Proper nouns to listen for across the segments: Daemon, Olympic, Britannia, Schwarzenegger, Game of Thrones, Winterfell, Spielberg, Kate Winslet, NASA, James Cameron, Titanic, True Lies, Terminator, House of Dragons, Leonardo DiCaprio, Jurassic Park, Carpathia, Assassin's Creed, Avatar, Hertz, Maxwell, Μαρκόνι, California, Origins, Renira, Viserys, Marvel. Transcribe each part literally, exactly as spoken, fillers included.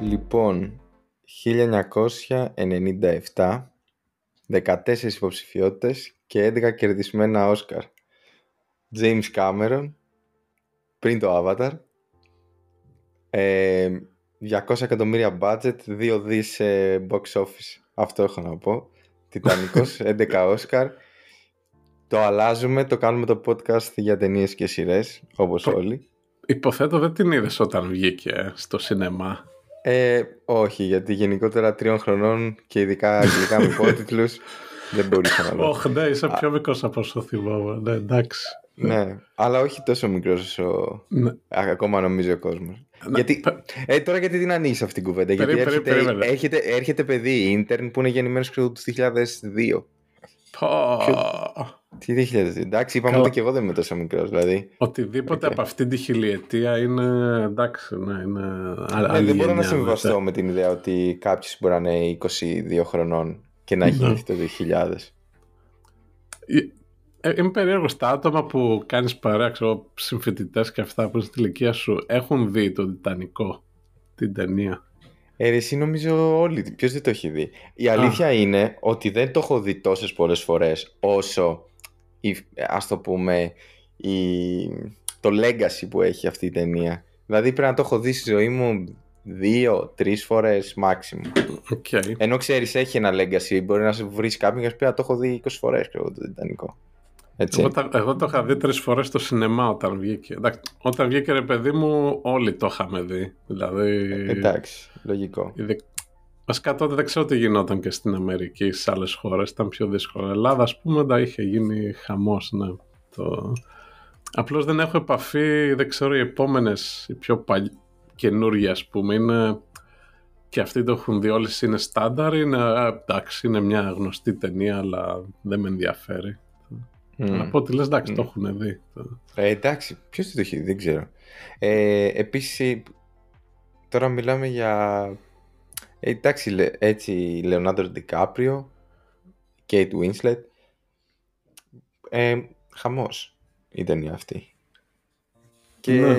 Λοιπόν, χίλια εννιακόσια ενενήντα επτά, δεκατέσσερις υποψηφιότητες και έντεκα κερδισμένα Όσκαρ. James Cameron, πριν το Avatar, ε, διακόσια εκατομμύρια budget, δύο δισεκατομμύρια ε, box office. Αυτό έχω να πω. Τιτανικός, έντεκα Όσκαρ. Το αλλάζουμε, το κάνουμε το podcast για ταινίες και σειρές, όπως Πο- όλοι. Υποθέτω δεν την είδες όταν βγήκε στο σινεμά. Ε, όχι, γιατί γενικότερα τριών χρονών και ειδικά αγγλικά με υπότιτλους δεν μπορούσα να δω. Όχι, ναι, είσαι πιο μικρός από όσο θυμόμουν. Ναι, εντάξει. Ναι, αλλά όχι τόσο μικρός όσο ακόμα νομίζει ο κόσμος. Τώρα γιατί την ανοίγεις αυτή την κουβέντα? Γιατί έρχεται παιδί ίντερν που είναι γεννημένος του δύο χιλιάδες δύο. Τι δύο χιλιάδες δύο, εντάξει, είπαμε ότι και εγώ δεν είμαι τόσο μικρός, δηλαδή. Οτιδήποτε από αυτήν τη χιλιετία είναι, εντάξει, ναι, είναι άλλη. Δεν μπορώ να συμβιβαστώ με την ιδέα ότι κάποιος μπορεί να είναι είκοσι δύο χρονών και να έχει το δύο χιλιάδες. Είμαι περίεργος, τα άτομα που κάνεις παρέα, ξέρω, συμφοιτητές και αυτά που είναι στην ηλικία σου, έχουν δει τον Τιτανικό, την ταινία? Ε, εσύ νομίζω όλοι, ποιος δεν το έχει δει? Η αλήθεια Α. είναι ότι δεν το έχω δει τόσες πολλές φορές όσο η, ας το πούμε η, το legacy που έχει αυτή η ταινία. Δηλαδή πρέπει να το έχω δει στη ζωή μου δύο-τρεις φορές maximum. Okay. Ενώ ξέρεις, έχει ένα legacy, μπορεί να βρεις κάποιον και να πει να το έχω δει είκοσι φορές και εγώ το Τιτανικό. Εγώ, εγώ το είχα δει τρεις φορές στο σινεμά όταν βγήκε. Εντάξει, όταν βγήκε, ρε παιδί μου, όλοι το είχαμε δει. Δηλαδή, ε, εντάξει, λογικό. Βασικά τότε δεν ξέρω τι γινόταν και στην Αμερική, σε άλλες χώρες ήταν πιο δύσκολο. Η Ελλάδα, ας πούμε, τα είχε γίνει χαμός. Ναι. Το... Απλώς δεν έχω επαφή, δεν ξέρω, οι επόμενες, οι πιο παλι... καινούργιες, ας πούμε, είναι. Και αυτοί το έχουν δει όλοι, είναι στάνταρ. Είναι... Εντάξει, είναι μια γνωστή ταινία, αλλά δεν με ενδιαφέρει. Mm. Από ό,τι λες, εντάξει, mm. το έχουν δει. Ε, εντάξει, ποιος το έχει δει, δεν ξέρω. Ε, επίσης, τώρα μιλάμε για. Ε, εντάξει, έτσι, Leonardo DiCaprio, Kate Winslet. Ε, χαμός η ταινία αυτή. Και. Ναι.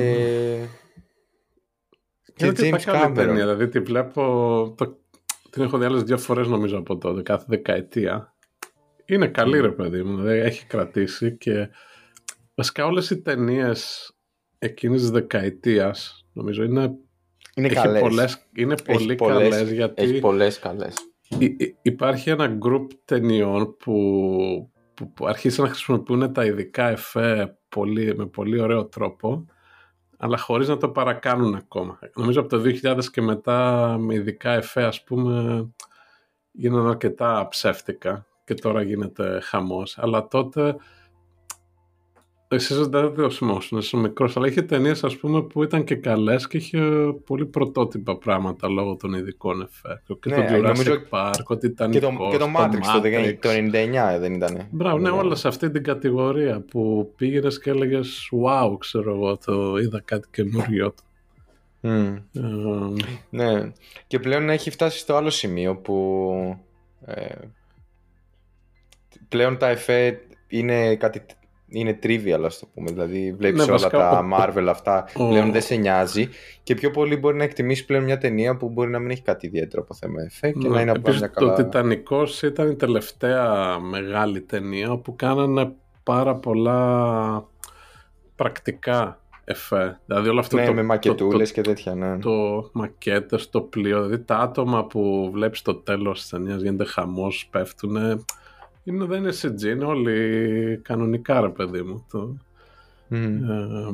Και γιατί James Cameron. Ταινία, δηλαδή τη βλέπω. Το... Την έχω δει άλλες δύο φορές νομίζω από τότε, κάθε δεκαετία. Είναι καλή, ρε παιδί μου, έχει κρατήσει και βασικά όλες οι ταινίες εκείνης της δεκαετίας νομίζω είναι, είναι, καλές. Πολλές, είναι πολύ έχει πολλές, καλές γιατί έχει πολλές καλές. Υ- υ- υπάρχει ένα γκρουπ ταινιών που, που, που αρχίσαν να χρησιμοποιούν τα ειδικά εφέ πολύ, με πολύ ωραίο τρόπο, αλλά χωρίς να το παρακάνουν ακόμα. Νομίζω από το δύο χιλιάδες και μετά με ειδικά εφέ, ας πούμε, γίνανε αρκετά ψεύτικα. Και τώρα γίνεται χαμός. Αλλά τότε εσείς δεν διωσμόσουν, είσαι μικρός. Αλλά είχε ταινίες, ας πούμε, που ήταν και καλές και είχε πολύ πρωτότυπα πράγματα λόγω των ειδικών εφέκτων. Και ναι, το Jurassic Park, ο Τιτανικός, και το Matrix το, Matrix. Το ενενήντα εννιά δεν ήταν? Μπράβο, ναι, όλα σε αυτή την κατηγορία που πήγαινες και έλεγες wow, ξέρω εγώ, το είδα κάτι καινούριο. Mm. uh, Ναι. Και πλέον έχει φτάσει στο άλλο σημείο που ε, πλέον τα εφέ είναι κάτι, είναι trivial, ας το πούμε. Δηλαδή βλέπεις, ναι, όλα τα ο... Marvel αυτά ο... πλέον δεν σε νοιάζει. Και πιο πολύ μπορεί να εκτιμήσει πλέον μια ταινία που μπορεί να μην έχει κάτι ιδιαίτερο από θέμα εφέ και, ναι, να είναι απλά μια καλά. Το Τιτανικός ήταν η τελευταία μεγάλη ταινία όπου κάνανε πάρα πολλά πρακτικά εφέ. Δηλαδή όλο αυτό, ναι, το, με μακετούλες και τέτοια, ναι. Το μακέτες, το πλοίο. Δηλαδή τα άτομα που βλέπεις στο τέλος της ταινίας γίνεται χαμός, πέφτουνε. Είναι, δεν είναι σι τζι, είναι όλοι κανονικά, ρε παιδί μου. Το... Mm. Ε,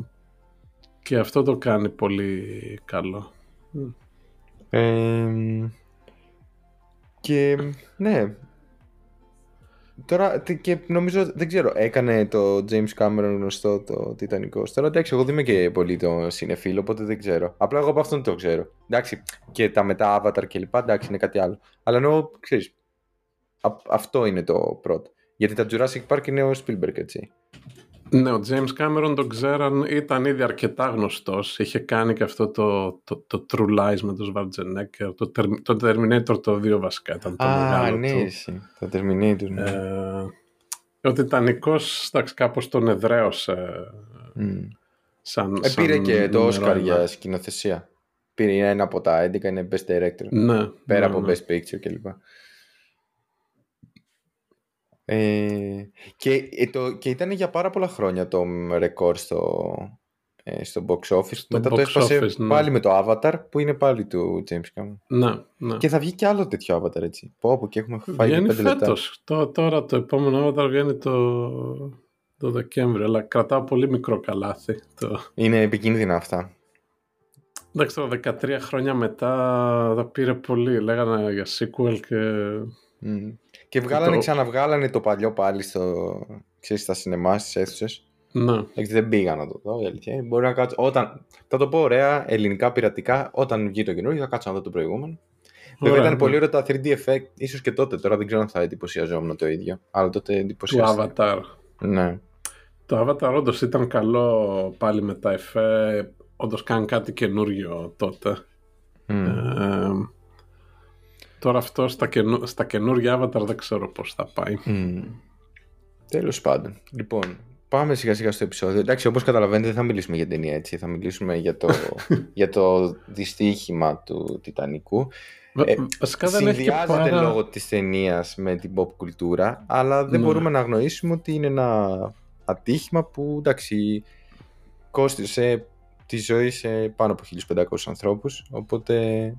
και αυτό το κάνει πολύ καλό. Ε, και ναι. Τώρα και νομίζω, δεν ξέρω, έκανε το James Cameron γνωστό το Τιτανικό. Τώρα εντάξει, εγώ δεν είμαι και πολύ το συνεφίλο, οπότε δεν ξέρω. Απλά εγώ από αυτόν το ξέρω. Εντάξει, και τα μετά Avatar και λοιπά, εντάξει, είναι κάτι άλλο. Αλλά ενώ ξέρεις. Αυτό είναι το πρώτο. Γιατί τα Jurassic Park είναι ο Spielberg, έτσι. Ναι, ο James Cameron τον ξέραν, ήταν ήδη αρκετά γνωστός. Είχε κάνει και αυτό το, το, το True Lies με τον Schwarzenegger, το, το Terminator το δύο βασικά ήταν το μεγάλο του. Α, το Terminator, ναι. Ε, ο Τιτανικός, κάπως τον εδραίωσε. Mm. Σαν, ε, πήρε σαν και το Όσκαρ για σκηνοθεσία. Πήρε ένα από τα έντεκα, είναι Best Director. Ναι, πέρα ναι, από ναι. Best Picture κλπ. Ε, και, το, και ήταν για πάρα πολλά χρόνια το ρεκόρ στο, στο box office. Στο μετά box το έσπασε office, πάλι ναι. με το Avatar που είναι πάλι του James Cameron. Ναι, ναι. Και θα βγει και άλλο τέτοιο Avatar έτσι. Πω, πω, και έχουμε φάει βγαίνει πέντε φέτος. Λεπτά. Το, τώρα το επόμενο Avatar βγαίνει το, το Δεκέμβριο, αλλά κρατάω πολύ μικρό καλάθι. Το... Είναι επικίνδυνα αυτά. Εντάξει, τώρα δεκατρία χρόνια μετά τα πήρε πολύ. Λέγανε για sequel και... Mm. Και βγάλανε, το... ξαναβγάλανε το παλιό πάλι στο, ξέρεις, στα σινεμά, στις αίθουσες. Ναι. Δεν πήγα να το δω, η αλήθεια. Μπορεί να κάτσω, όταν, θα το πω ωραία, ελληνικά, πειρατικά, όταν βγει το καινούργιο, θα κάτσω να δω το προηγούμενο. Ωραία, βέβαια ήταν ναι. πολύ ωραία τα θρι ντι effect, ίσως και τότε. Τώρα δεν ξέρω αν θα εντυπωσιαζόμουν το ίδιο, αλλά τότε εντυπωσιαζόμουν. Το Avatar. Ναι. Το Avatar όντως ήταν καλό πάλι με τα εφέ, όντως κάνει κάτι καινούργιο τότε. Mm. Ε, Τώρα αυτό στα, καινού, στα καινούργια Avatar δεν ξέρω πώς θα πάει. Mm. Τέλος πάντων. Λοιπόν, πάμε σιγά σιγά στο επεισόδιο. Εντάξει, όπως καταλαβαίνετε δεν θα μιλήσουμε για ταινία έτσι. Θα μιλήσουμε για το, για το δυστύχημα του Τιτανικού. Ε, συνδυάζεται πάρα... λόγω της ταινίας με την pop κουλτούρα, αλλά δεν ναι. μπορούμε να αγνοήσουμε ότι είναι ένα ατύχημα που εντάξει κόστισε τη ζωή σε πάνω από χίλιους πεντακόσιους ανθρώπους, οπότε...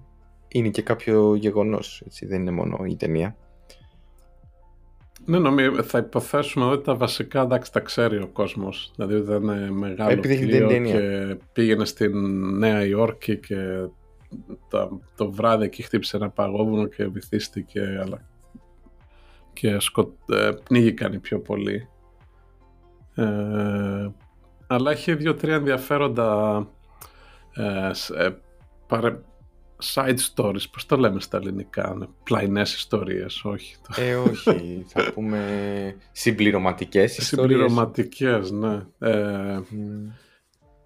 είναι και κάποιο γεγονός, έτσι, δεν είναι μόνο η ταινία. Ναι, νομίζω, θα υποθέσουμε ότι τα βασικά, εντάξει, τα ξέρει ο κόσμος. Δηλαδή ήταν μεγάλο πλοίο και πήγαινε στην Νέα Υόρκη και το, το βράδυ εκεί χτύπησε ένα παγόβουνο και βυθίστηκε, αλλά και σκο... ε, πνίγηκαν οι πιο πολλοί. Ε, αλλά έχει δύο-τρία ενδιαφέροντα ε, ε, παρε... side stories, πώς το λέμε στα ελληνικά, ναι. πλαϊνές ιστορίες, όχι. Ε, όχι, θα πούμε συμπληρωματικές ιστορίες. Συμπληρωματικές, ναι. Ε, mm.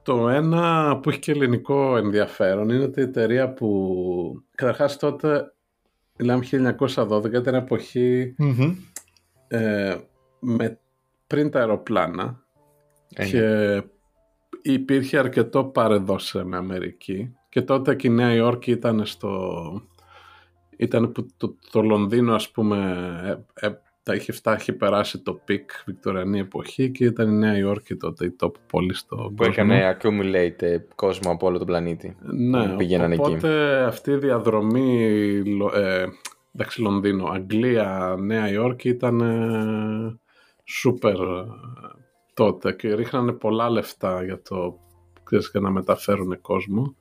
Το ένα που έχει και ελληνικό ενδιαφέρον είναι ότι η εταιρεία που, καταρχάς τότε, μιλάμε χίλια εννιακόσια δώδεκα, ήταν εποχή mm-hmm. ε, με, πριν τα αεροπλάνα yeah. και υπήρχε αρκετό παρεδόσε με Αμερική. Και τότε και η Νέα Υόρκη ήταν στο... ήταν που το, το Λονδίνο, ας πούμε, ε, ε, τα είχε φτάσει, είχε περάσει το πικ βικτωριανή εποχή και ήταν η Νέα Υόρκη τότε η top πόλη στο κόσμο. Που έκανε accumulate κόσμο από όλο τον πλανήτη. Ναι, οπότε εκεί. Αυτή η διαδρομή, ε, εντάξει, Λονδίνο, Αγγλία, Νέα Υόρκη ήταν ε, super τότε και ρίχνανε πολλά λεφτά για το, ξέρεις, για να μεταφέρουν κόσμο.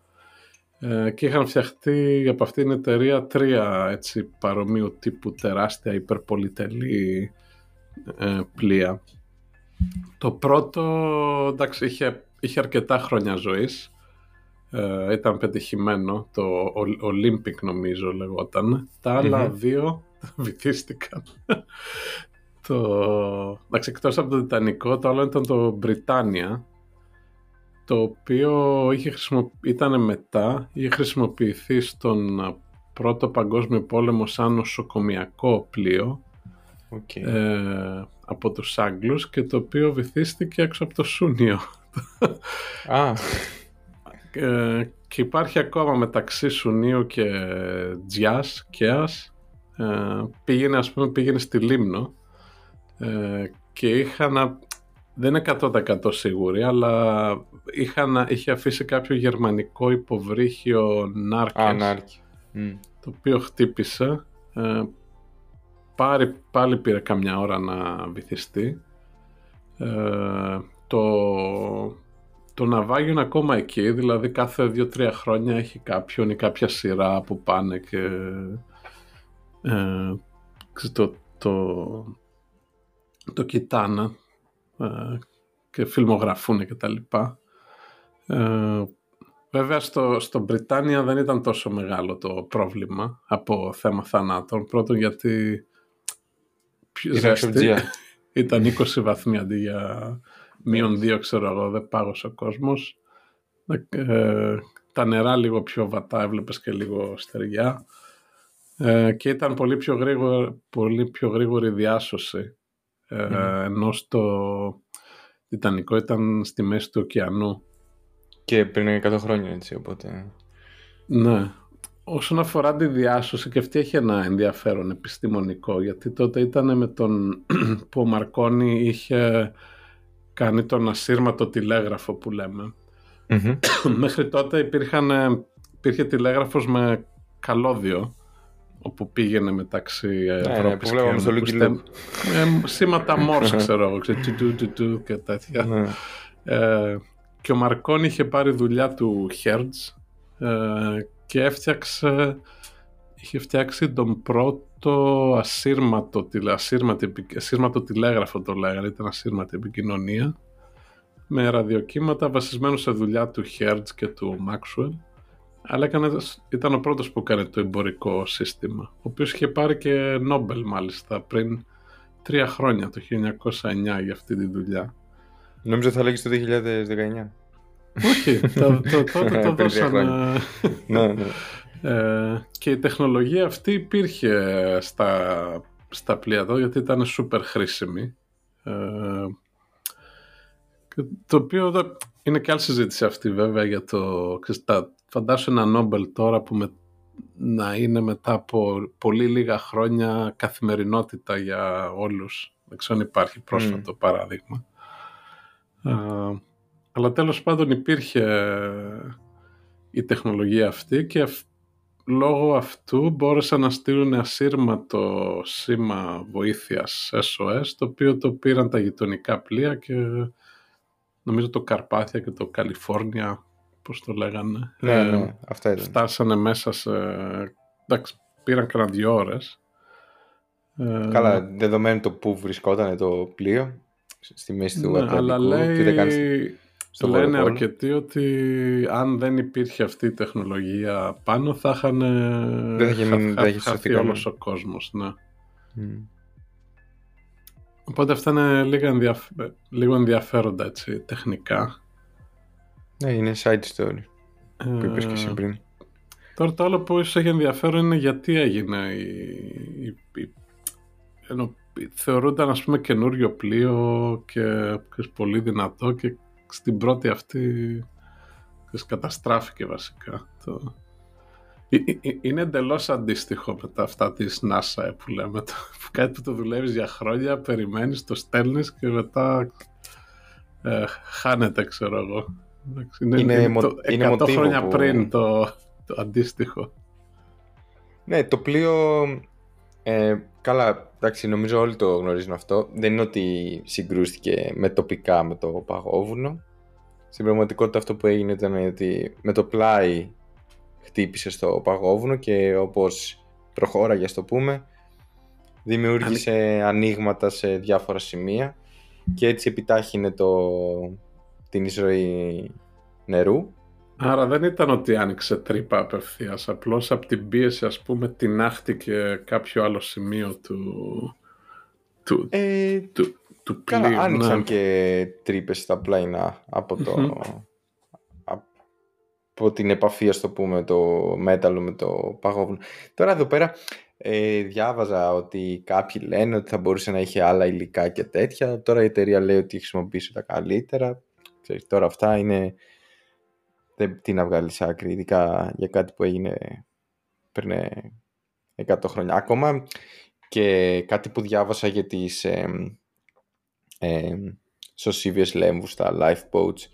Και είχαν φτιαχτεί από αυτήν την εταιρεία τρία έτσι, παρομοίου τύπου τεράστια υπερπολιτελή ε, πλοία. Το πρώτο εντάξει, είχε, είχε αρκετά χρόνια ζωής, ε, ήταν πετυχημένο, το Olympic νομίζω λεγόταν. Τα άλλα mm-hmm. δύο βυθίστηκαν. Το, εντάξει, εκτός από το Τιτανικό, το άλλο ήταν το Britannia, το οποίο είχε χρησιμοποιη... ήταν μετά, είχε χρησιμοποιηθεί στον Πρώτο Παγκόσμιο Πόλεμο σαν νοσοκομιακό πλοίο okay. ε, από τους Άγγλους και το οποίο βυθίστηκε έξω από το Σούνιο. Ah. ε, και υπάρχει ακόμα μεταξύ Σουνίου και Τζιάς, Κέας, ε, πήγαινε, ας πούμε, πήγαινε στη Λίμνο ε, και είχαν... Α... Δεν είναι εκατό τοις εκατό σίγουροι, αλλά είχαν, είχε αφήσει κάποιο γερμανικό υποβρύχιο Νάρκες, mm. το οποίο χτύπησε, ε, πάλι, πάλι πήρε καμιά ώρα να βυθιστεί. Ε, το, το ναυάγιο είναι ακόμα εκεί, δηλαδή κάθε δύο τρία χρόνια έχει κάποιον ή κάποια σειρά που πάνε και... Ε, το, το, το κοιτάνε και φιλμογραφούν και τα λοιπά. Ε, βέβαια στο, στο Britannia δεν ήταν τόσο μεγάλο το πρόβλημα από θέμα θανάτων. Πρώτον γιατί πιο ζεστή, ήταν είκοσι βαθμοί αντί για μείον δύο, ξέρω εγώ, δεν πάγωσε ο κόσμος. Ε, τα νερά λίγο πιο βατά, έβλεπες και λίγο στεριά. Ε, και ήταν πολύ πιο, γρήγορο, πολύ πιο γρήγορη διάσωση. Ε, mm. Ενώ στο Τιτανικό ήταν στη μέση του ωκεανού. Και πριν εκατό χρόνια, έτσι, οπότε... Ναι. Όσον αφορά τη διάσωση, και αυτή έχει ένα ενδιαφέρον επιστημονικό, γιατί τότε ήταν με τον που ο Μαρκόνι είχε κάνει τον ασύρματο τηλέγραφο που λέμε. Mm-hmm. Μέχρι τότε υπήρχαν, υπήρχε τηλέγραφος με καλώδιο, όπου πήγαινε μεταξύ Ευρώπης yeah, και Ευρώπης. Σήματα Μόρς, ξέρω εγώ, και τέτοια. Yeah. Ε, και ο Μαρκόνι είχε πάρει δουλειά του Hertz ε, και έφτιαξε, είχε φτιάξει τον πρώτο ασύρματο, ασύρματη, ασύρματο τηλέγραφο, το λέγανε, ήταν ασύρματη επικοινωνία, με ραδιοκύματα βασισμένο σε δουλειά του Hertz και του Maxwell, αλλά έκανε, ήταν ο πρώτος που έκανε το εμπορικό σύστημα, ο οποίος είχε πάρει και Νόμπελ μάλιστα πριν τρία χρόνια, το χίλια εννιακόσια εννιά, για αυτή τη δουλειά. Νομίζω θα λέγεις το δύο χιλιάδες δεκαεννιά. Όχι, τότε το δώσανε. Και η τεχνολογία αυτή υπήρχε στα πλοία εδώ, γιατί ήταν super χρήσιμη. Το οποίο είναι και άλλη συζήτηση αυτή βέβαια για το... Φαντάσου ένα Νόμπελ τώρα που να είναι μετά από πολύ λίγα χρόνια καθημερινότητα για όλους. Δεν ξέρω αν υπάρχει πρόσφατο παράδειγμα. Uh, αλλά τέλος πάντων υπήρχε η τεχνολογία αυτή και αυ- λόγω αυτού μπόρεσαν να στείλουν ασύρματο σήμα βοήθειας ες ο ες, το οποίο το πήραν τα γειτονικά πλοία και νομίζω το Καρπάθια και το Καλιφόρνια, πώς το λέγανε, ναι, ε, ναι, αυτά ήταν. Φτάσανε μέσα σε... εντάξει, πήραν κανένα δύο ώρες. Καλά, ε, δεδομένου το που βρισκόταν το πλοίο στη μέση του, ναι, αλλά λέει, στο λένε αρκετοί ότι αν δεν υπήρχε αυτή η τεχνολογία πάνω θα είχαν χαθεί όλος ο κόσμος, ναι. Mm. Οπότε αυτά είναι λίγο, ενδιαφ... λίγο ενδιαφέροντα, έτσι, τεχνικά. Ναι, είναι side story ε, που είπες και εσύ πριν. Τώρα το άλλο που ίσως έχει ενδιαφέρον είναι γιατί έγινε η, η, η... ενώ θεωρούνταν, ας πούμε, καινούριο πλοίο και πολύ δυνατό, και στην πρώτη αυτή καταστράφηκε βασικά. Το... Είναι εντελώς αντίστοιχο με τα αυτά της NASA που λέμε, το, κάτι που το δουλεύεις για χρόνια, περιμένεις, το στέλνεις και μετά ε, χάνεται, ξέρω εγώ. Είναι, είναι το, εκατό είναι χρόνια που... πριν το, το αντίστοιχο. Ναι, το πλοίο... Ε, καλά, εντάξει, νομίζω όλοι το γνωρίζουν αυτό. Δεν είναι ότι συγκρούστηκε με τοπικά με το παγόβουνο. Στην πραγματικότητα αυτό που έγινε ήταν ότι με το πλάι χτύπησε στο παγόβουνο και όπως προχώραγε, ας το πούμε, δημιούργησε ανοίγματα σε διάφορα σημεία και έτσι επιτάχυνε το... την εισρωή νερού. Άρα δεν ήταν ότι άνοιξε τρύπα απευθείας, απλώς από την πίεση, ας πούμε, τινάχτηκε κάποιο άλλο σημείο του, του, ε, του, του πλοίου. Καλά, άνοιξαν, ναι, και τρύπες στα πλαϊνά από, το, mm-hmm. από την επαφή, ας το πούμε, το μέταλλο με το παγόβουνο. Τώρα εδώ πέρα ε, διάβαζα ότι κάποιοι λένε ότι θα μπορούσε να είχε άλλα υλικά και τέτοια. Τώρα η εταιρεία λέει ότι χρησιμοποιήσει τα καλύτερα. Ξέρεις, τώρα αυτά είναι... Δεν τι να βγάλεις άκρη, ειδικά για κάτι που έγινε πριν εκατό χρόνια. Ακόμα και κάτι που διάβασα για τις ε, ε, σωσίβιες λέμβους, στα lifeboats,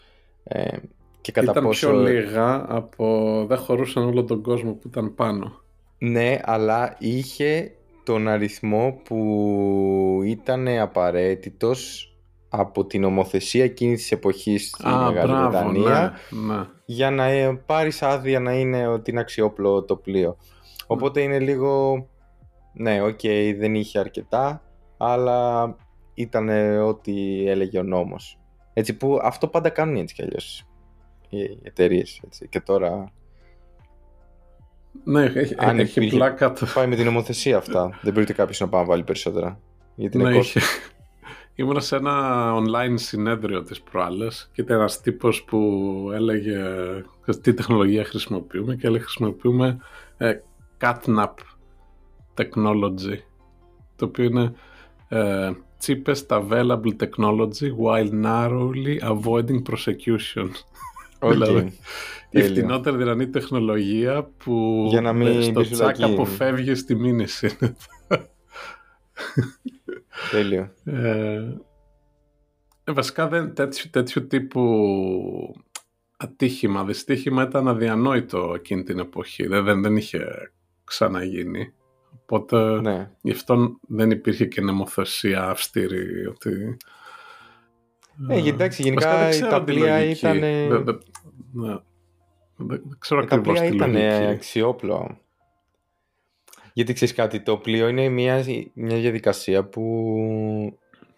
ε, και κατά ήταν πόσο... πιο λίγα από... δεν χωρούσαν όλο τον κόσμο που ήταν πάνω. Ναι, αλλά είχε τον αριθμό που ήταν απαραίτητος από την νομοθεσία εκείνης της εποχής στην Α, Μεγάλη μπράβο, Βρετανία, ναι, ναι. για να πάρεις άδεια να είναι ότι είναι αξιόπλο το πλοίο. Οπότε ναι. είναι λίγο... Ναι, οκ, okay, δεν είχε αρκετά, αλλά ήταν ό,τι έλεγε ο νόμος. Έτσι, που αυτό πάντα κάνουν έτσι κι αλλιώς οι εταιρείες, έτσι. Και τώρα... Ναι, έχει, αν έχει υπήρχε, πλάκα... Πάει με την νομοθεσία αυτά. Δεν πρέπει κάποιος να πάει να βάλει περισσότερα. Γιατί είναι ναι, Ήμουν σε ένα online συνέδριο της προάλλας και ήταν ένας τύπος που έλεγε τι τεχνολογία χρησιμοποιούμε και έλεγε χρησιμοποιούμε ε, catnap technology, το οποίο είναι ε, cheapest available technology while narrowly avoiding prosecution. Okay. Δηλαδή, η φτηνότερη δυνατή τεχνολογία που για να μην στο τσάκα αποφεύγει στη μήνυση. Τέλειο. Ε, βασικά δεν, τέτοιου, τέτοιου τύπου ατύχημα, δυστύχημα ήταν αδιανόητο εκείνη την εποχή. Δεν, δεν, δεν είχε ξαναγίνει. Οπότε ναι. Γι' αυτό δεν υπήρχε και νομοθεσία αυστηρή. Ότι... Ναι, ε, εντάξει, γενικά τα πλοία ήταν. Δεν, δεν, ναι. δεν ξέρω ακριβώς τι λογική. Ήταν αξιόπλο. Γιατί ξέρεις κάτι, το πλοίο είναι μια, μια διαδικασία που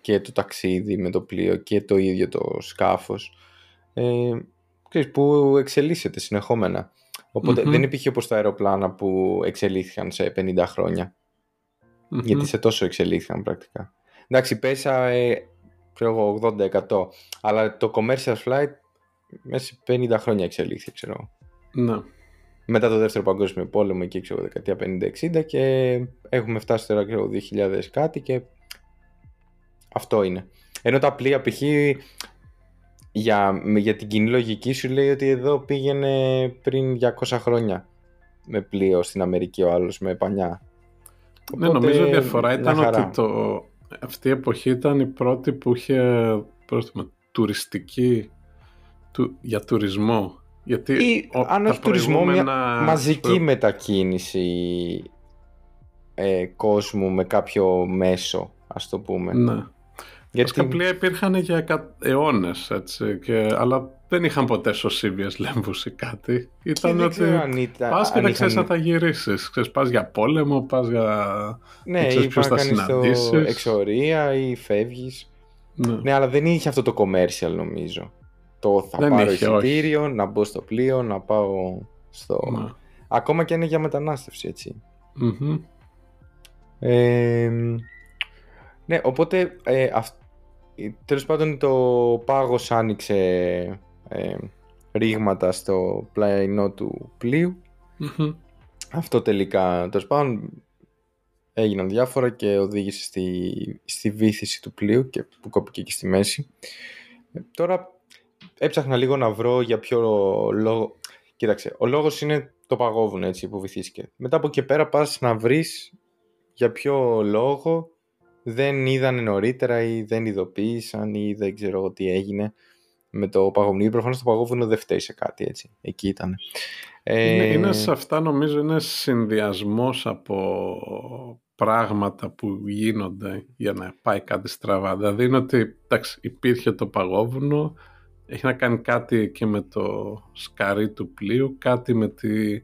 και το ταξίδι με το πλοίο και το ίδιο το σκάφος ε, ξέρεις, που εξελίσσεται συνεχόμενα. Οπότε mm-hmm. δεν υπήρχε όπως τα αεροπλάνα που εξελίχθηκαν σε πενήντα χρόνια. Mm-hmm. Γιατί σε τόσο εξελίχθηκαν πρακτικά. Εντάξει, πέσα ε, ογδόντα τοις εκατό, αλλά το commercial flight μέσα σε πενήντα χρόνια εξελίχθηκε, ξέρω. Ναι. Μετά το δεύτερο παγκόσμιο πόλεμο εκεί ξέρω δεκαετία πενήντα εξήντα και έχουμε φτάσει τώρα ξέρω δύο χιλιάδες κάτι και αυτό είναι. Ενώ τα πλοία π.χ. Για, για την κοινή λογική σου λέει ότι εδώ πήγαινε πριν διακόσια χρόνια με πλοίο στην Αμερική ο άλλος με πανιά. Οπότε, ναι, νομίζω η διαφορά ήταν ότι το, αυτή η εποχή ήταν η πρώτη που είχε πρόστιμα, τουριστική του, για τουρισμό. Γιατί ή, ο, αν όχι τουρισμό, μια μαζική προ... μετακίνηση ε, κόσμου με κάποιο μέσο, ας το πούμε. Ναι. Γιατί... Τα πλοία υπήρχαν για εκα... αιώνες, έτσι, και... αλλά δεν είχαν ποτέ σωσίβιες λέμβους ή κάτι. Ήταν και ότι ήταν... πας και αν δεν ξέρεις είχαν... να τα γυρίσεις. Ξέρεις, πας για πόλεμο, πας για... Ναι, ή πας να κάνεις το εξορία ή φεύγεις. Ναι. ναι, αλλά δεν είχε αυτό το commercial νομίζω. Το θα δεν πάρω είχε, εισιτήριο, όχι. Να μπω στο πλοίο, να πάω στο... Να. Ακόμα και είναι για μετανάστευση, έτσι. Mm-hmm. Ε, ναι, οπότε, ε, αυ... τέλος πάντων, το πάγος άνοιξε ε, ρήγματα στο πλαϊνό του πλοίου. Mm-hmm. Αυτό τελικά, τέλος πάντων, έγιναν διάφορα και οδήγησε στη, στη βύθιση του πλοίου και που κόπηκε και στη μέση. Ε, τώρα... Έψαχνα λίγο να βρω για ποιο λόγο. Κοίταξε, ο λόγος είναι το παγόβουνο έτσι που βυθίστηκε. Μετά από εκεί πέρα πας να βρεις για ποιο λόγο δεν είδαν νωρίτερα ή δεν ειδοποίησαν ή δεν ξέρω τι έγινε με το παγόβουνο. Προφανώς το παγόβουνο δεν φταίει σε κάτι έτσι. Εκεί ήταν. Είναι, ε... είναι σε αυτά νομίζω είναι συνδυασμός από πράγματα που γίνονται για να πάει κάτι στραβά. Δηλαδή είναι ότι εντάξει, υπήρχε το παγόβουνο. Έχει να κάνει κάτι και με το σκαρί του πλοίου, κάτι με τη...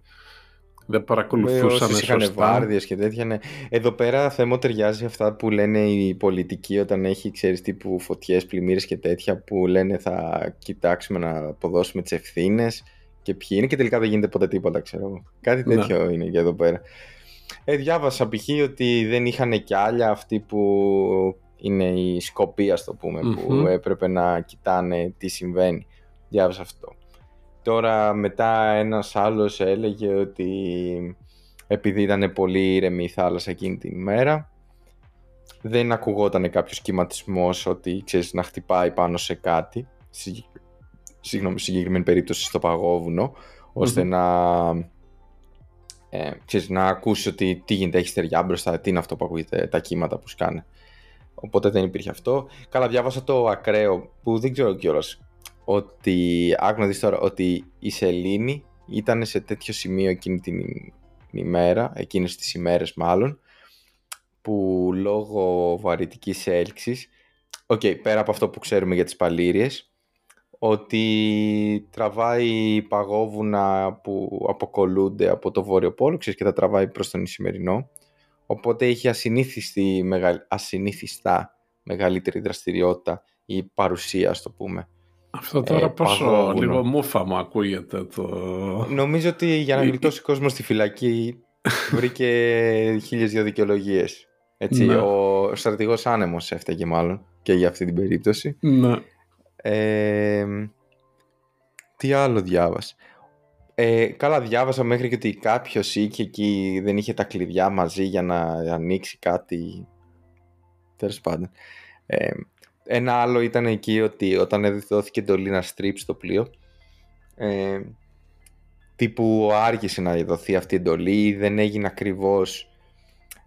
Δεν παρακολουθούσαν σωστά. Είχαν βάρδιες και τέτοια, ναι. Εδώ πέρα θεμό ταιριάζει αυτά που λένε οι πολιτικοί όταν έχει, ξέρεις, τύπου φωτιές, πλημμύρες και τέτοια που λένε θα κοιτάξουμε να αποδώσουμε τις ευθύνες και ποιοι είναι και τελικά δεν γίνεται ποτέ τίποτα, ξέρω. Κάτι τέτοιο ναι. είναι και εδώ πέρα. Ε, διάβασα π.χ. ότι δεν είχαν κι άλλα αυτοί που... είναι η σκοπή, ας το πούμε, mm-hmm. που έπρεπε να κοιτάνε τι συμβαίνει. Διάβασα αυτό. Τώρα μετά ένας άλλος έλεγε ότι επειδή ήταν πολύ ήρεμη η θάλασσα εκείνη την ημέρα, δεν ακουγόταν κάποιος κυματισμός ότι ξέρεις να χτυπάει πάνω σε κάτι, συγ... συγγνώμη, συγκεκριμένη περίπτωση στο παγόβουνο, mm-hmm. ώστε να... Ε, ξέρεις, να ακούσει ότι τι γίνεται, έχει στεριά μπροστά, τι είναι αυτό που ακούγεται, τα κύματα που σκάνε. Οπότε δεν υπήρχε αυτό. Καλά, διάβασα το ακραίο που δεν ξέρω κιόλας. Ότι, άκου να δεις τώρα, ότι η σελήνη ήταν σε τέτοιο σημείο εκείνη την ημέρα, εκείνες τις ημέρες μάλλον, που λόγω βαρυτικής έλξης, οκ, okay, πέρα από αυτό που ξέρουμε για τις παλήριες, ότι τραβάει παγόβουνα που αποκολούνται από το βόρειο πόλο, ξέρεις, και τα τραβάει προς τον Ισημερινό. Οπότε είχε ασυνήθιστη, ασυνήθιστα μεγαλύτερη δραστηριότητα ή παρουσία, ας το πούμε. Αυτό τώρα ε, πόσο παγόβουνο. Λίγο μούφα μου ακούγεται το... Νομίζω ότι για να γλιτώσει ο κόσμος στη φυλακή βρήκε χίλιες δύο δικαιολογίες. Έτσι, ναι. Ο στρατηγός άνεμος έφταγε μάλλον. και για αυτή την περίπτωση. Ναι. Ε, τι άλλο διάβασα. Ε, καλά, διάβασα μέχρι και ότι κάποιος είχε εκεί, δεν είχε τα κλειδιά μαζί για να ανοίξει κάτι. Τέλος πάντων. Ε, ένα άλλο ήταν εκεί ότι όταν έδωθηκε εντολή να στρίψει το πλοίο, ε, τύπου άργησε να δοθεί αυτή η εντολή, δεν έγινε ακριβώς.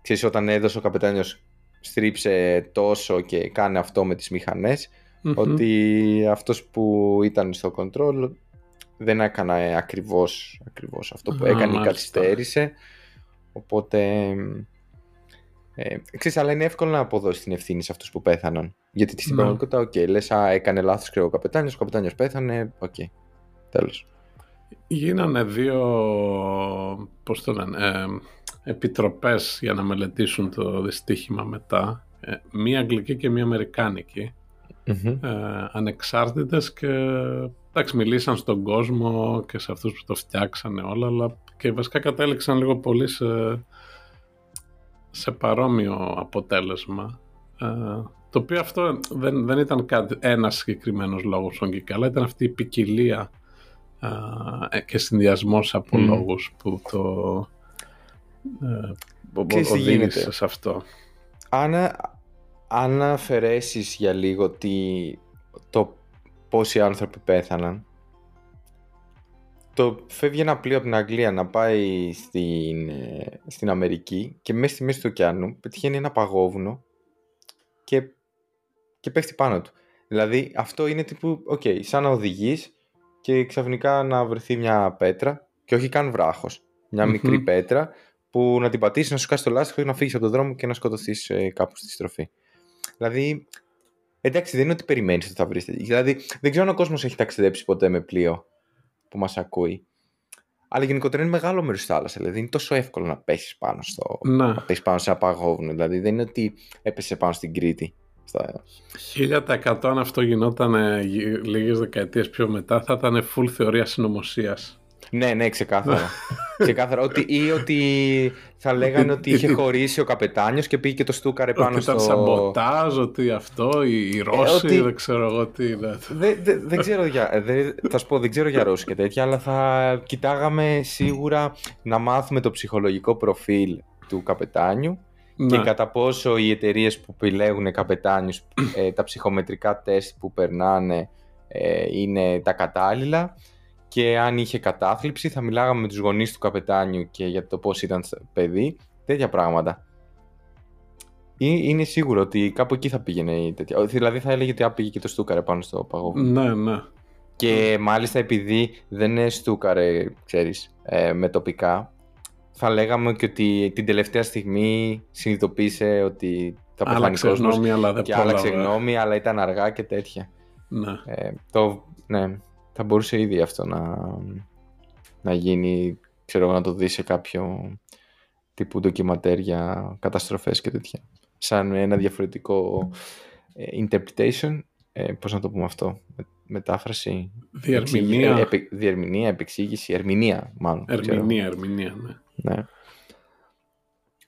Ξέρεις, όταν έδωσε ο καπετάνιος στρίψε τόσο και κάνε αυτό με τις μηχανές, mm-hmm. ότι αυτός που ήταν στο control δεν έκανε ακριβώς, ακριβώς αυτό που ah, έκανε, μάλιστα. Καθυστέρησε. Οπότε ε, ξέρεις, αλλά είναι εύκολο να αποδώσει την ευθύνη σε αυτούς που πέθαναν. Γιατί στην mm. πραγματικότητα, οκ, okay, λες, α, έκανε λάθος και ο καπετάνιος, ο καπετάνιος πέθανε, οκ, okay, τέλος. Γίνανε δύο, πώς το λένε, ε, επιτροπές για να μελετήσουν το δυστύχημα μετά, ε, μία αγγλική και μία αμερικάνικη, mm-hmm. ε, ανεξάρτητες, και εντάξει, μιλήσαν στον κόσμο και σε αυτούς που το φτιάξανε όλα, αλλά και βασικά κατέληξαν λίγο πολύ σε, σε παρόμοιο αποτέλεσμα, ε, το οποίο αυτό δεν, δεν ήταν κάτι, ένας συγκεκριμένος λόγος ογκικά, αλλά ήταν αυτή η ποικιλία ε, και συνδυασμός από mm. λόγους που το Ε, οδήγησε σε αυτό. Αν, αν αφαιρέσεις για λίγο τι, το πόσοι άνθρωποι πέθαναν, το φεύγει ένα πλοίο από την Αγγλία να πάει στην, στην Αμερική, και μέσα στη μέση του ωκεανού πετυχαίνει ένα παγόβουνο και, και πέφτει πάνω του. Δηλαδή αυτό είναι τύπου okay, σαν να οδηγείς και ξαφνικά να βρεθεί μια πέτρα, και όχι καν βράχος, μια mm-hmm. μικρή πέτρα που να την πατήσεις, να σου κάσει το λάστιχο, να φύγεις από τον δρόμο και να σκοτωθείς ε, κάπου στη στροφή. Δηλαδή, εντάξει, δεν είναι ότι περιμένεις ότι θα βρεις. Δηλαδή, δεν ξέρω αν ο κόσμος έχει ταξιδέψει ποτέ με πλοίο που μας ακούει. Αλλά γενικότερα είναι μεγάλο μέρος της θάλασσας. Δηλαδή, είναι τόσο εύκολο να πέσεις πάνω, στο... να πέσεις πάνω σε ένα παγόβουνο. Δηλαδή, δεν είναι ότι έπεσε πάνω στην Κρήτη. χίλια τοις εκατό αν αυτό γινόταν λίγες δεκαετίες πιο μετά, θα ήταν full θεωρία συνωμοσίας. Ναι, ναι, ξεκάθαρα. ξεκάθαρα. Ότι, ή ότι θα λέγανε ότι είχε χωρίσει ο καπετάνιος και πήγε και το στούκαρε πάνω ότι στο... Ότι ήταν σαμποτάζ, ότι αυτό, οι, οι Ρώσοι, ε, ότι... δεν ξέρω εγώ τι είναι. Δε, δε, δε ξέρω για, δε, θα σου πω, δεν ξέρω για Ρώσους και τέτοια, αλλά θα κοιτάγαμε σίγουρα να μάθουμε το ψυχολογικό προφίλ του καπετάνιου, ναι. και κατά πόσο οι εταιρείες που επιλέγουν καπετάνιους, ε, τα ψυχομετρικά τεστ που περνάνε ε, είναι τα κατάλληλα. Και αν είχε κατάθλιψη, θα μιλάγαμε με τους γονείς του καπετάνιου και για το πώς ήταν παιδί, τέτοια πράγματα. Είναι σίγουρο ότι κάπου εκεί θα πήγαινε η τέτοια. Δηλαδή θα έλεγε ότι α, πήγε και το στούκαρε πάνω στο παγόβουνο. Ναι, ναι. Και μάλιστα επειδή δεν στούκαρε, ξέρεις, ε, με τοπικά, θα λέγαμε και ότι την τελευταία στιγμή συνειδητοποίησε ότι θα πεθάνει κόσμος. Γνώμη, αλλά δεν και πολλά, άλλαξε βέβαια. γνώμη, αλλά ήταν αργά και τέτοια. Ναι. Ε, το, ναι. Θα μπορούσε ήδη αυτό να, να γίνει, ξέρω, να το δει σε κάποιο τύπου ντοκιματέρ για καταστροφές και τέτοια. Σαν ένα διαφορετικό ε, interpretation, ε, πώς να το πούμε αυτό, με, μετάφραση. Διερμηνία. Ε, επι, διερμηνία, επεξήγηση, ερμηνεία μάλλον. Ερμηνεία, ξέρω. ερμηνεία, ναι. ναι.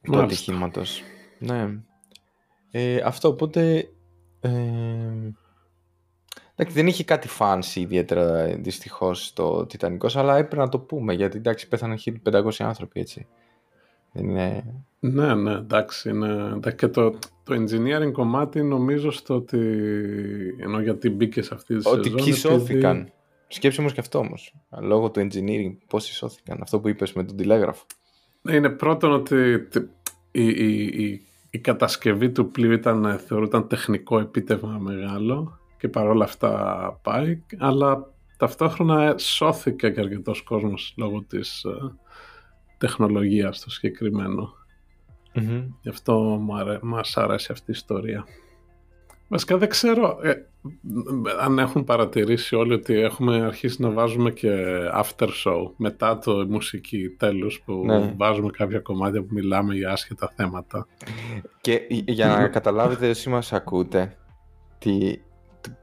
Του ατυχήματος. Ναι. Ε, αυτό, οπότε... Ε, δεν είχε κάτι fancy ιδιαίτερα, δυστυχώς, το Τιτανικός, αλλά έπρεπε να το πούμε, γιατί εντάξει, πέθαναν χίλιοι πεντακόσιοι άνθρωποι, έτσι. Είναι... Ναι, ναι, εντάξει, είναι... και το, το engineering κομμάτι νομίζω στο ότι, ενώ γιατί μπήκε σε αυτή τη σεζόν. Ότι ποιοι σώθηκαν, επειδή... σκέψε όμως και αυτό όμως, λόγω του engineering, πόσοι σώθηκαν, αυτό που είπες με τον τηλέγραφο. Είναι πρώτον ότι η, η, η, η κατασκευή του πλοίου ήταν, θεωρούταν τεχνικό επίτευγμα μεγάλο, και παρόλα αυτά πάει, αλλά ταυτόχρονα σώθηκε και αρκετός κόσμος λόγω της ε, τεχνολογίας το συγκεκριμένο. Mm-hmm. Γι' αυτό μου αρέ... μας αρέσει αυτή η ιστορία. Βασικά δεν ξέρω ε, αν έχουν παρατηρήσει όλοι ότι έχουμε αρχίσει να βάζουμε και after show, μετά το μουσική τέλος, που ναι. βάζουμε κάποια κομμάτια που μιλάμε για άσχετα θέματα. Και για να καταλάβετε όσοι μας ακούτε, τι...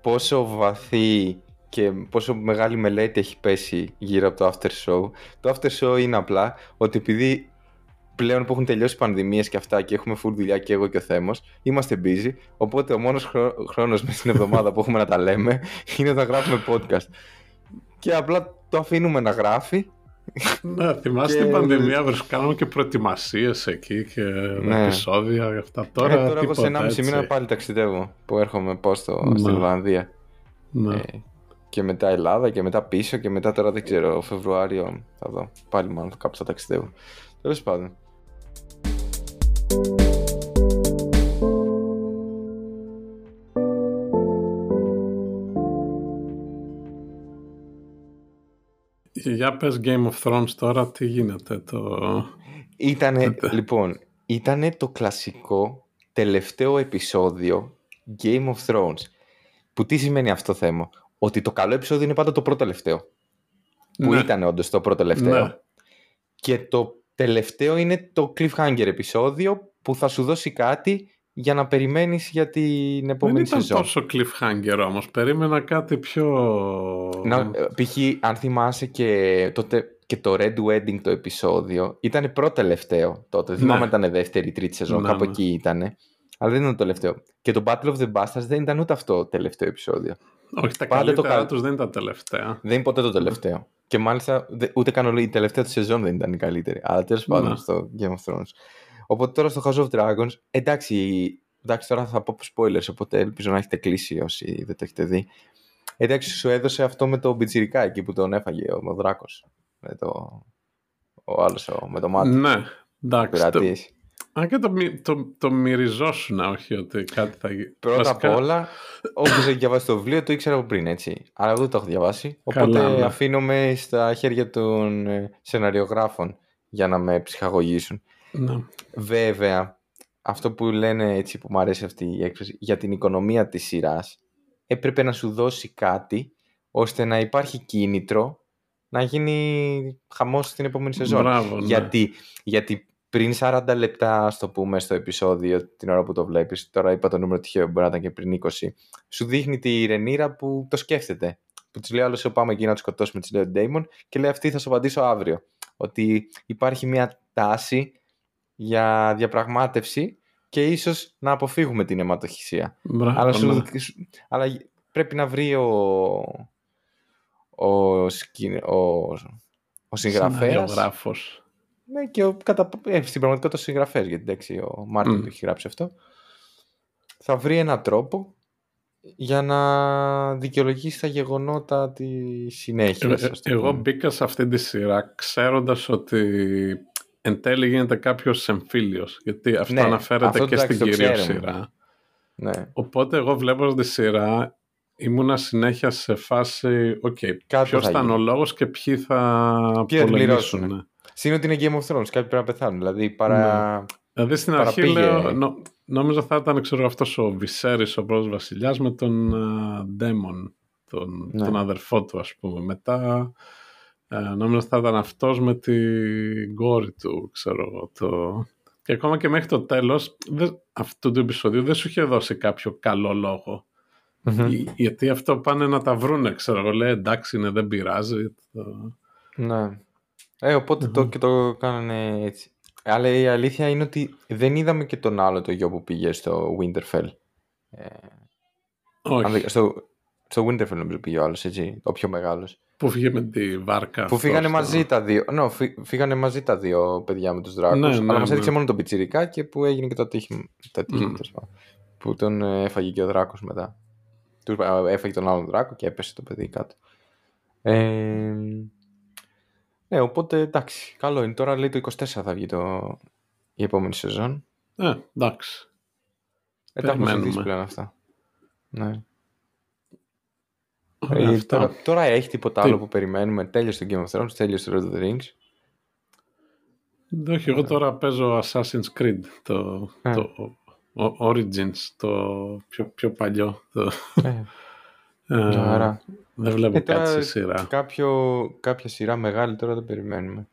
πόσο βαθύ και πόσο μεγάλη μελέτη έχει πέσει γύρω από το after show. Το after show είναι απλά ότι επειδή πλέον που έχουν τελειώσει πανδημίες και αυτά και έχουμε full δουλειά και εγώ και ο Θέμος, είμαστε busy, οπότε ο μόνος χρό... χρόνος μέσα στην εβδομάδα που έχουμε να τα λέμε είναι να γράφουμε podcast. Και απλά το αφήνουμε να γράφει. Ναι, θυμάστε και... την πανδημία, βρισκάνουμε και προετοιμασίες εκεί και ναι. επεισόδια για αυτά. Τώρα, ε, τώρα εγώ σε ενάμιση μήνα πάλι ταξιδεύω που έρχομαι πώς το, ναι. στην Ολλανδία. Ναι. Ε, και μετά Ελλάδα και μετά πίσω και μετά τώρα δεν ξέρω, Φεβρουάριο θα δω. Πάλι μάλλον κάπου θα ταξιδεύω. Τέλος πάντων. Για πες Game of Thrones τώρα, τι γίνεται το... Ήτανε, λοιπόν, ήτανε το κλασικό τελευταίο επεισόδιο Game of Thrones. Που τι σημαίνει αυτό θέμα? Ότι το καλό επεισόδιο είναι πάντα το πρώτο τελευταίο. Ναι. Που ήτανε όντως το πρώτο τελευταίο. Ναι. Και το τελευταίο είναι το cliffhanger επεισόδιο που θα σου δώσει κάτι για να περιμένεις για την επόμενη σεζόν. Δεν ήταν τόσο cliffhanger όμως, περίμενα κάτι πιο... Να, π.χ. αν θυμάσαι και, τότε, και το Red Wedding το επεισόδιο, ήταν πρώτο τελευταίο τότε, ναι. Θυμάμαι ήταν δεύτερη, τρίτη σεζόν, ναι, κάπου ναι. εκεί ήταν, αλλά δεν ήταν το τελευταίο. Και το Battle of the Bastards δεν ήταν ούτε αυτό το τελευταίο επεισόδιο. Όχι, τα πάντα καλύτερα το... τους δεν ήταν τελευταία. Δεν είναι ποτέ το τελευταίο. Και μάλιστα ούτε καν η τελευταία του σεζόν δεν ήταν η καλύτερη. Αλλά τέλος πάντων ναι. στο Game of Thrones. Οπότε τώρα στο House of Dragons, εντάξει, εντάξει τώρα θα πω spoilers, οπότε ελπίζω να έχετε κλείσει όσοι δεν το έχετε δει. Εντάξει, σου έδωσε αυτό με τον Πιτσιρικά εκεί που τον έφαγε ο, ο Δράκος. Με το... Ο άλλος με το μάτι. Ναι, εντάξει. Το... Αν και το, το, το μυριζόσουν, όχι ότι κάτι θα γίνει. Πρώτα βασικά... απ' όλα, όποιος έχει διαβάσει το βιβλίο το ήξερα από πριν, έτσι. Αλλά δεν το έχω διαβάσει. Οπότε καλά, ναι. αφήνομαι στα χέρια των σεναριογράφων για να με ψυχαγωγήσουν. Ναι. Βέβαια, αυτό που λένε έτσι που μου αρέσει αυτή η έκφραση για την οικονομία της σειράς, έπρεπε να σου δώσει κάτι ώστε να υπάρχει κίνητρο να γίνει χαμός στην επόμενη σεζόν. Μπράβο, ναι. Γιατί, γιατί πριν σαράντα λεπτά, ας το πούμε, στο επεισόδιο, την ώρα που το βλέπεις, τώρα είπα το νούμερο τυχαίο, μπορεί να ήταν και πριν είκοσι, σου δείχνει τη Ρενίρα που το σκέφτεται. Που της λέει άλλο, πάμε εκεί να τους σκοτώσουμε, της λέει ο Ντέιμον, και λέει αυτή θα σου απαντήσω αύριο. Ότι υπάρχει μια τάση για διαπραγμάτευση και ίσως να αποφύγουμε την αιματοχυσία. Μπράβο, αλλά, σου, αλλά πρέπει να βρει ο, ο, ο, ο συγγραφέας. Ναι, και ο, κατα, ε, στην πραγματικότητα ο συγγραφέας, γιατί εντάξει, ο Μάρτιν mm. που έχει γράψει αυτό, θα βρει έναν τρόπο για να δικαιολογήσει τα γεγονότα τη συνέχεια. Ε, εγώ μπήκα σε αυτή τη σειρά ξέροντας ότι εν τέλει γίνεται κάποιος εμφύλιος, γιατί αυτό ναι, αναφέρεται αυτό και στην κυρία σειρά. Ναι. Οπότε εγώ βλέπω τη σειρά ήμουνα συνέχεια σε φάση okay, ποιος θα ήταν ο λόγος και ποιοι θα ποιοι πολεμήσουν. Ναι. Συν ότι είναι Game of Thrones, κάποιοι πρέπει να πεθάνουν. Δηλαδή, παρα... ναι. δηλαδή στην αρχή λέω, νο, νόμιζα θα ήταν ξέρω, αυτός ο Viserys, ο πρώτος βασιλιάς με τον Daemon, uh, τον, ναι. τον αδερφό του ας πούμε. Μετά... Ε, νόμιζα θα ήταν αυτός με την κόρη του, ξέρω το... Και ακόμα και μέχρι το τέλος δε, αυτού του επεισοδίου δεν σου είχε δώσει κάποιο καλό λόγο. Mm-hmm. Γιατί αυτό πάνε να τα βρούνε, ξέρω. Λέει εντάξει, ναι, δεν πειράζει. Το... Ναι. Ε, οπότε mm-hmm. το, και το κάνανε έτσι. Αλλά η αλήθεια είναι ότι δεν είδαμε και τον άλλο το γιο που πήγε στο Winterfell. Ε, όχι. Στο, στο Winterfell νομίζω πήγε ο άλλος, έτσι, ο πιο μεγάλος. Που φύγε με τη βάρκα. Που φύγανε μαζί, τα δύο, no, φύ, φύγανε μαζί τα δύο παιδιά με τους δράκους. Ναι, αλλά ναι, μας έδειξε ναι. μόνο τον πιτσιρικά και που έγινε και το ατύχημα. Mm. Που τον έφαγε και ο δράκος μετά. Του έφαγε τον άλλον δράκο και έπεσε το παιδί κάτω. Ε, ναι, οπότε εντάξει. Καλό είναι. Τώρα λέει το είκοσι τέσσερα θα βγει το, η επόμενη σεζόν. Ε, εντάξει. Ε, τα έχουμε συνηθίσει πλέον αυτά. Ναι. Ε, τώρα, τώρα έχει τίποτα Τι? άλλο που περιμένουμε? Τέλειωσε το Game of Thrones, τέλειωσε το Lord of the Rings. Όχι, εγώ τώρα παίζω Assassin's Creed, το, ε. το ο, Origins, το πιο, πιο παλιό. Το, ε. ε, δεν βλέπω ε, κάτι σε σειρά. Κάποιο, κάποια σειρά μεγάλη τώρα δεν περιμένουμε.